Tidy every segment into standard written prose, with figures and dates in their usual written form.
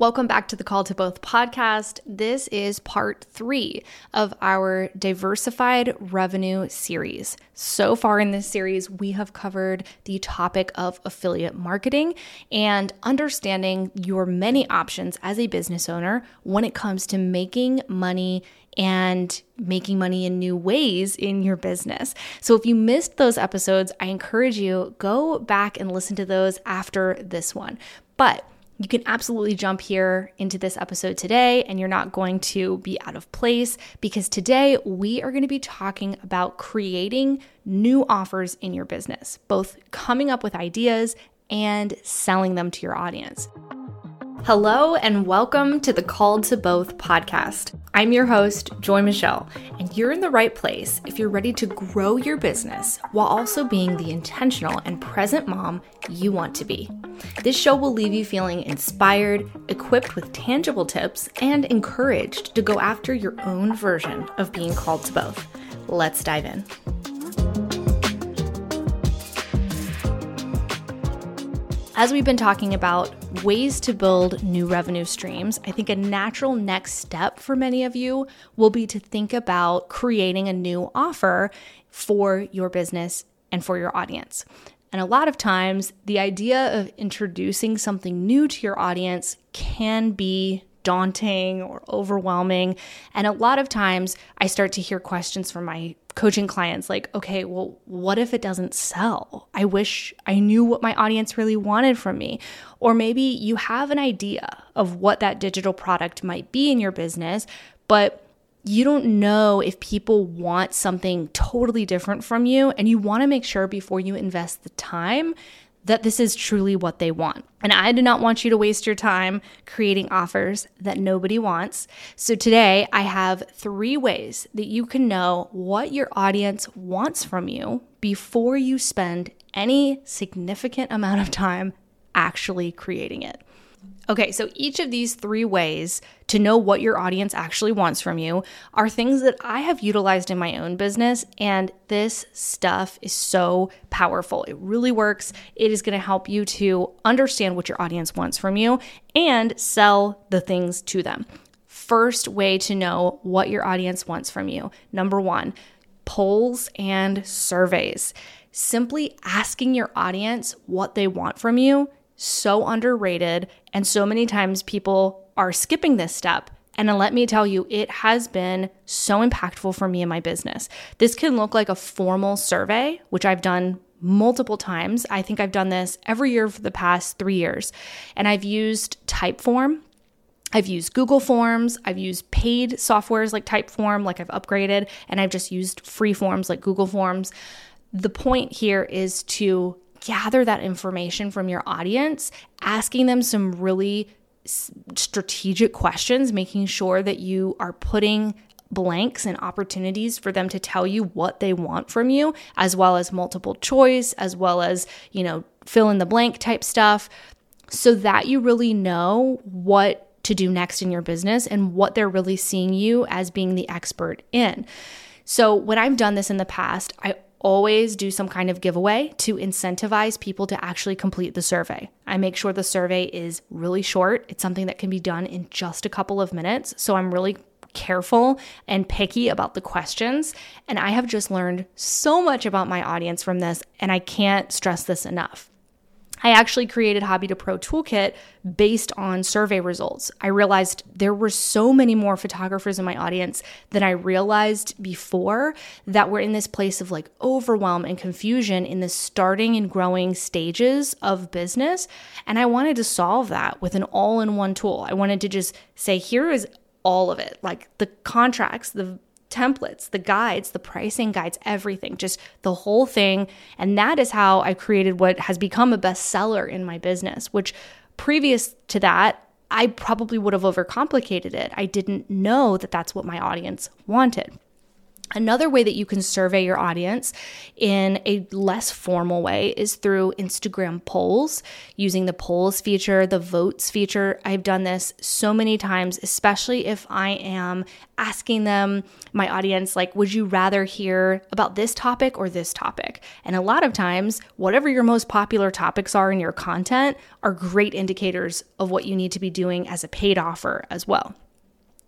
Welcome back to the Called to Both podcast. This is part 3 of our diversified revenue series. So far in this series, we have covered the topic of affiliate marketing and understanding your many options as a business owner when it comes to making money and making money in new ways in your business. So if you missed those episodes, I encourage you, go back and listen to those after this one. But you can absolutely jump here into this episode today, and you're not going to be out of place because today we are going to be talking about creating new offers in your business, both coming up with ideas and selling them to your audience. Hello and welcome to the Called to Both podcast. I'm your host, Joy Michelle, and you're in the right place if you're ready to grow your business while also being the intentional and present mom you want to be. This show will leave you feeling inspired, equipped with tangible tips, and encouraged to go after your own version of being called to both. Let's dive in. As we've been talking about ways to build new revenue streams, I think a natural next step for many of you will be to think about creating a new offer for your business and for your audience. And a lot of times, the idea of introducing something new to your audience can be daunting or overwhelming. And a lot of times, I start to hear questions from my coaching clients like, okay, well, what if it doesn't sell? I wish I knew what my audience really wanted from me. Or maybe you have an idea of what that digital product might be in your business, but you don't know if people want something totally different from you, and you want to make sure before you invest the time that this is truly what they want. And I do not want you to waste your time creating offers that nobody wants. So today I have 3 ways that you can know what your audience wants from you before you spend any significant amount of time actually creating it. Okay, so each of these 3 ways to know what your audience actually wants from you are things that I have utilized in my own business, and this stuff is so powerful. It really works. It is going to help you to understand what your audience wants from you and sell the things to them. First way to know what your audience wants from you. Number 1, polls and surveys. Simply asking your audience what they want from you. So underrated, and so many times people are skipping this step. And let me tell you, it has been so impactful for me in my business. This can look like a formal survey, which I've done multiple times. I think I've done this every year for the past 3 years. And I've used Typeform. I've used Google Forms, I've used paid softwares like Typeform, like I've upgraded, and I've just used free forms like Google Forms. The point here is to gather that information from your audience, asking them some really strategic questions, making sure that you are putting blanks and opportunities for them to tell you what they want from you, as well as multiple choice, as well as, you know, fill in the blank type stuff, so that you really know what to do next in your business and what they're really seeing you as being the expert in. So when I've done this in the past, I always do some kind of giveaway to incentivize people to actually complete the survey. I make sure the survey is really short. It's something that can be done in just a couple of minutes. So I'm really careful and picky about the questions. And I have just learned so much about my audience from this, and I can't stress this enough. I actually created Hobby to Pro Toolkit based on survey results. I realized there were so many more photographers in my audience than I realized before that were in this place of like overwhelm and confusion in the starting and growing stages of business. And I wanted to solve that with an all-in-one tool. I wanted to just say, here is all of it, like the contracts, the templates, the guides, the pricing guides, everything, just the whole thing. And that is how I created what has become a bestseller in my business, which previous to that, I probably would have overcomplicated it. I didn't know that that's what my audience wanted. Another way that you can survey your audience in a less formal way is through Instagram polls, using the polls feature, the votes feature. I've done this so many times, especially if I am asking them, my audience, like, would you rather hear about this topic or this topic? And a lot of times, whatever your most popular topics are in your content are great indicators of what you need to be doing as a paid offer as well.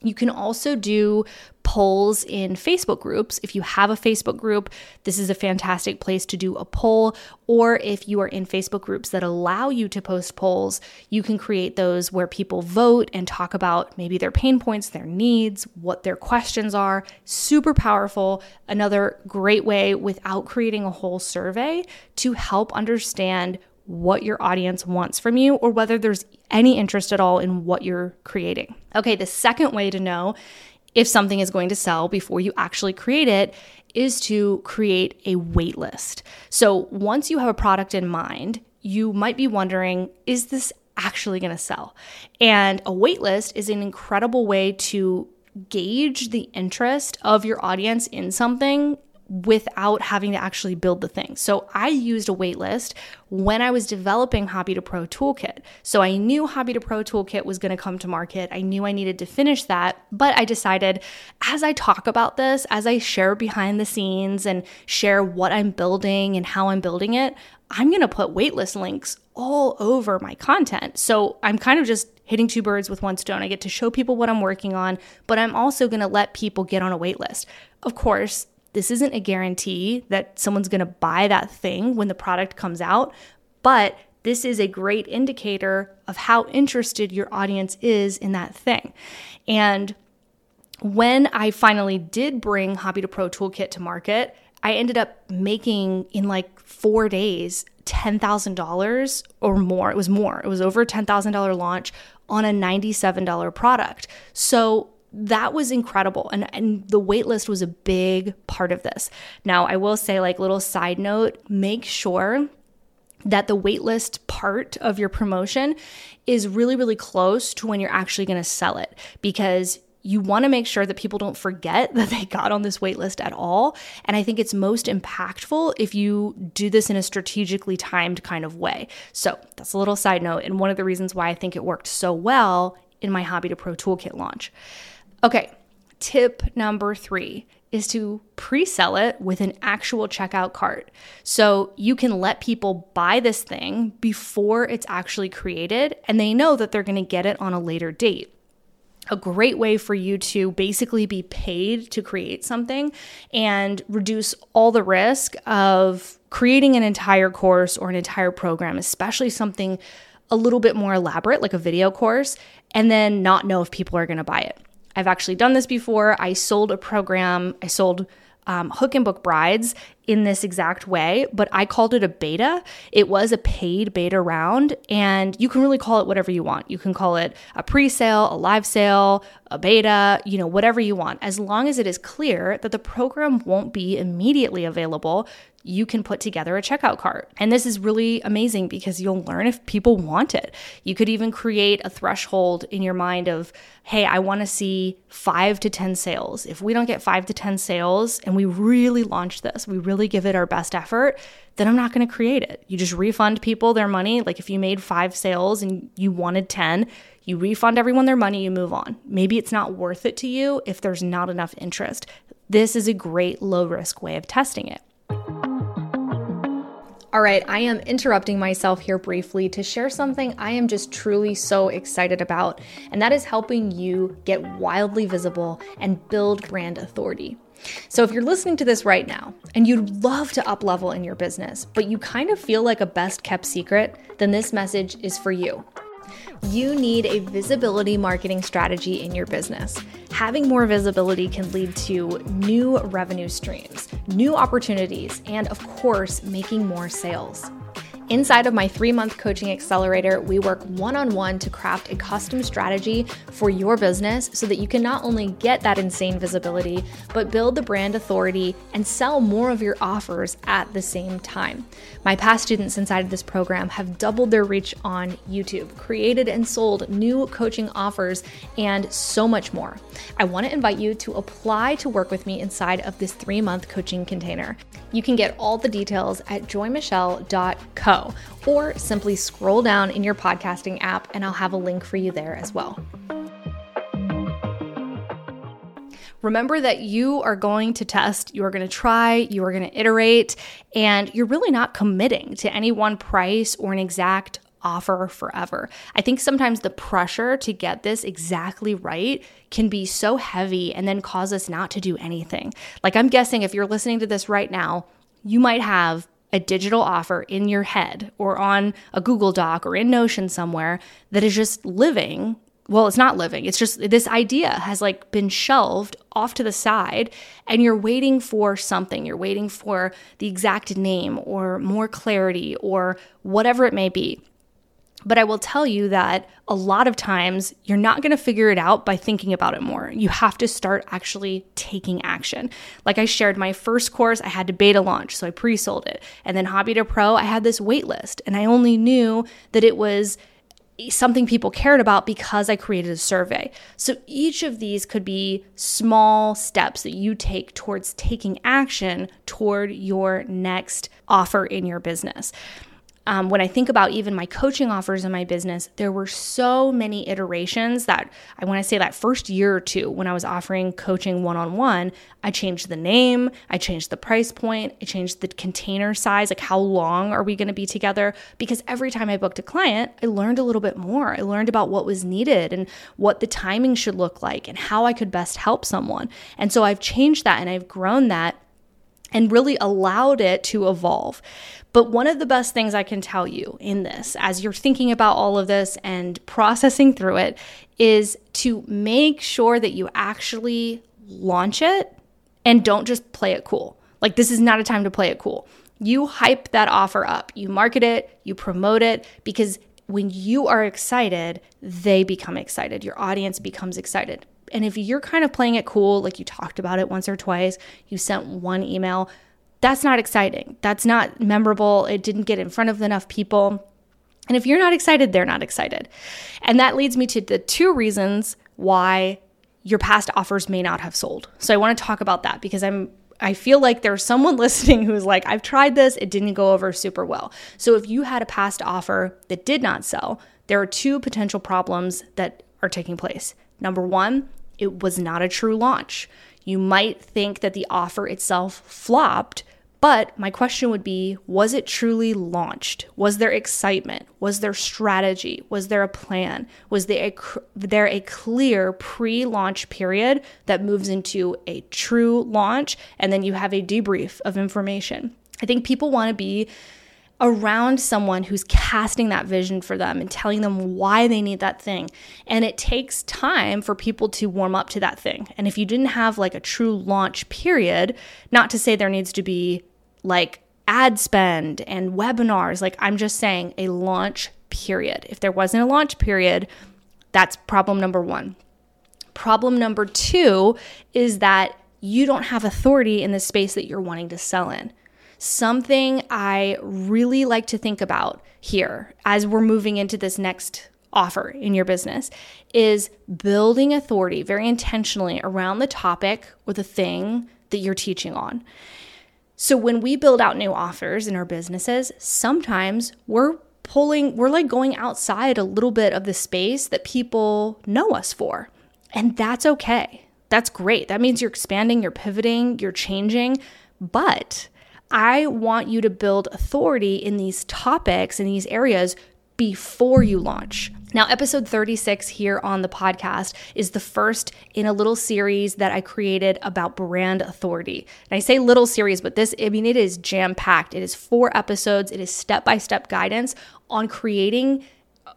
You can also do polls in Facebook groups. If you have a Facebook group, this is a fantastic place to do a poll. Or if you are in Facebook groups that allow you to post polls, you can create those where people vote and talk about maybe their pain points, their needs, what their questions are. Super powerful. Another great way, without creating a whole survey, to help understand what your audience wants from you, or whether there's any interest at all in what you're creating. Okay, the second way to know if something is going to sell before you actually create it is to create a wait list. So once you have a product in mind, you might be wondering, is this actually going to sell? And a wait list is an incredible way to gauge the interest of your audience in something without having to actually build the thing. So I used a waitlist when I was developing Hobby to Pro Toolkit. So I knew Hobby to Pro Toolkit was going to come to market. I knew I needed to finish that, but I decided, as I talk about this, as I share behind the scenes and share what I'm building and how I'm building it, I'm going to put waitlist links all over my content. So I'm kind of just hitting two birds with one stone. I get to show people what I'm working on, but I'm also going to let people get on a waitlist. Of course, this isn't a guarantee that someone's going to buy that thing when the product comes out, but this is a great indicator of how interested your audience is in that thing. And when I finally did bring Hobby to Pro Toolkit to market, I ended up making, in like 4 days, $10,000 or more. It was over a $10,000 launch on a $97 product. So that was incredible. And the waitlist was a big part of this. Now, I will say, like, little side note, make sure that the waitlist part of your promotion is really, really close to when you're actually going to sell it, because you want to make sure that people don't forget that they got on this waitlist at all. And I think it's most impactful if you do this in a strategically timed kind of way. So that's a little side note. And one of the reasons why I think it worked so well in my Hobby to Pro Toolkit launch. Okay, tip number 3 is to pre-sell it with an actual checkout cart. So you can let people buy this thing before it's actually created, and they know that they're going to get it on a later date. A great way for you to basically be paid to create something and reduce all the risk of creating an entire course or an entire program, especially something a little bit more elaborate, like a video course, and then not know if people are going to buy it. I've actually done this before. I sold a program. I sold Hook and Book Brides in this exact way, but I called it a beta. It was a paid beta round, and you can really call it whatever you want. You can call it a pre-sale, a live sale, a beta, you know, whatever you want. As long as it is clear that the program won't be immediately available, you can put together a checkout cart. And this is really amazing because you'll learn if people want it. You could even create a threshold in your mind of, hey, I want to see 5 to 10 sales. If we don't get 5 to 10 sales and we really launch this, we really give it our best effort, then I'm not going to create it. You just refund people their money. Like, if you made 5 sales and you wanted 10, you refund everyone their money, you move on. Maybe it's not worth it to you if there's not enough interest. This is a great low-risk way of testing it. All right, I am interrupting myself here briefly to share something I am just truly so excited about, and that is helping you get wildly visible and build brand authority. So if you're listening to this right now and you'd love to up-level in your business, but you kind of feel like a best-kept secret, then this message is for you. You need a visibility marketing strategy in your business. Having more visibility can lead to new revenue streams, new opportunities, and of course, making more sales. Inside of my 3-month coaching accelerator, we work one-on-one to craft a custom strategy for your business so that you can not only get that insane visibility, but build the brand authority and sell more of your offers at the same time. My past students inside of this program have doubled their reach on YouTube, created and sold new coaching offers, and so much more. I want to invite you to apply to work with me inside of this 3-month coaching container. You can get all the details at joinmichelle.co. Or simply scroll down in your podcasting app and I'll have a link for you there as well. Remember that you are going to test, you are going to try, you are going to iterate, and you're really not committing to any one price or an exact offer forever. I think sometimes the pressure to get this exactly right can be so heavy and then cause us not to do anything. Like, I'm guessing if you're listening to this right now, you might have a digital offer in your head or on a Google Doc or in Notion somewhere that is just living. Well, it's not living. It's just this idea has like been shelved off to the side and you're waiting for something. You're waiting for the exact name or more clarity or whatever it may be. But I will tell you that a lot of times you're not going to figure it out by thinking about it more. You have to start actually taking action. Like I shared, my first course, I had to beta launch, so I pre-sold it. And then Hobby to Pro, I had this wait list, and I only knew that it was something people cared about because I created a survey. So each of these could be small steps that you take towards taking action toward your next offer in your business. When I think about even my coaching offers in my business, there were so many iterations that I want to say that first year or two when I was offering coaching one-on-one, I changed the name, I changed the price point, I changed the container size, like how long are we going to be together? Because every time I booked a client, I learned a little bit more. I learned about what was needed and what the timing should look like and how I could best help someone. And so I've changed that and I've grown that and really allowed it to evolve. But one of the best things I can tell you in this, as you're thinking about all of this and processing through it, is to make sure that you actually launch it and don't just play it cool. Like, this is not a time to play it cool. You hype that offer up, you market it, you promote it, because when you are excited, they become excited. Your audience becomes excited. And if you're kind of playing it cool, like you talked about it once or twice, you sent one email, that's not exciting. That's not memorable. It didn't get in front of enough people. And if you're not excited, they're not excited. And that leads me to the two reasons why your past offers may not have sold. So I want to talk about that because I feel like there's someone listening who's like, I've tried this, it didn't go over super well. So if you had a past offer that did not sell, there are two potential problems that are taking place. Number one, it was not a true launch. You might think that the offer itself flopped, but my question would be, was it truly launched? Was there excitement? Was there strategy? Was there a plan? Was there a clear pre-launch period that moves into a true launch? And then you have a debrief of information. I think people want to be around someone who's casting that vision for them and telling them why they need that thing. And it takes time for people to warm up to that thing. And if you didn't have like a true launch period, not to say there needs to be like ad spend and webinars, like I'm just saying a launch period. If there wasn't a launch period, that's problem number one. Problem number two is that you don't have authority in the space that you're wanting to sell in. Something I really like to think about here as we're moving into this next offer in your business is building authority very intentionally around the topic or the thing that you're teaching on. So when we build out new offers in our businesses, sometimes we're like going outside a little bit of the space that people know us for, and that's okay. That's great. That means you're expanding, you're pivoting, you're changing, but I want you to build authority in these topics, in these areas before you launch. Now, episode 36 here on the podcast is the first in a little series that I created about brand authority. And I say little series, but it is jam-packed. It is 4 episodes. It is step-by-step guidance on creating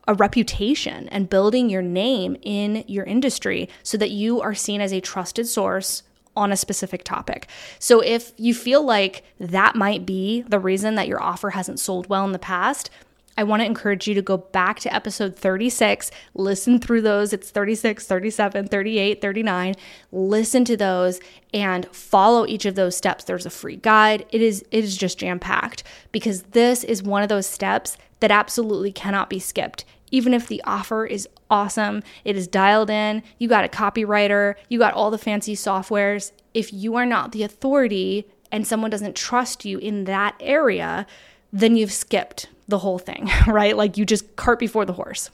a reputation and building your name in your industry so that you are seen as a trusted source on a specific topic. So if you feel like that might be the reason that your offer hasn't sold well in the past, I want to encourage you to go back to episode 36, listen through those. It's 36, 37, 38, 39. Listen to those and follow each of those steps. There's a free guide. It is just jam-packed, because this is one of those steps that absolutely cannot be skipped. Even if the offer is awesome, it is dialed in, you got a copywriter, you got all the fancy softwares. If you are not the authority and someone doesn't trust you in that area, then you've skipped the whole thing, right? Like, you just cart before the horse.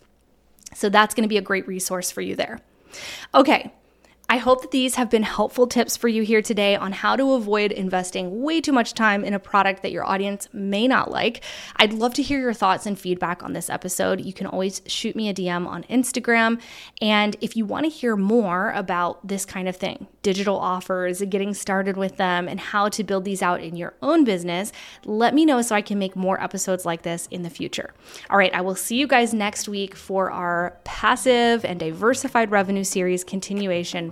So that's going to be a great resource for you there. Okay. I hope that these have been helpful tips for you here today on how to avoid investing way too much time in a product that your audience may not like. I'd love to hear your thoughts and feedback on this episode. You can always shoot me a DM on Instagram. And if you want to hear more about this kind of thing, digital offers, getting started with them, and how to build these out in your own business, let me know so I can make more episodes like this in the future. All right, I will see you guys next week for our passive and diversified revenue series continuation,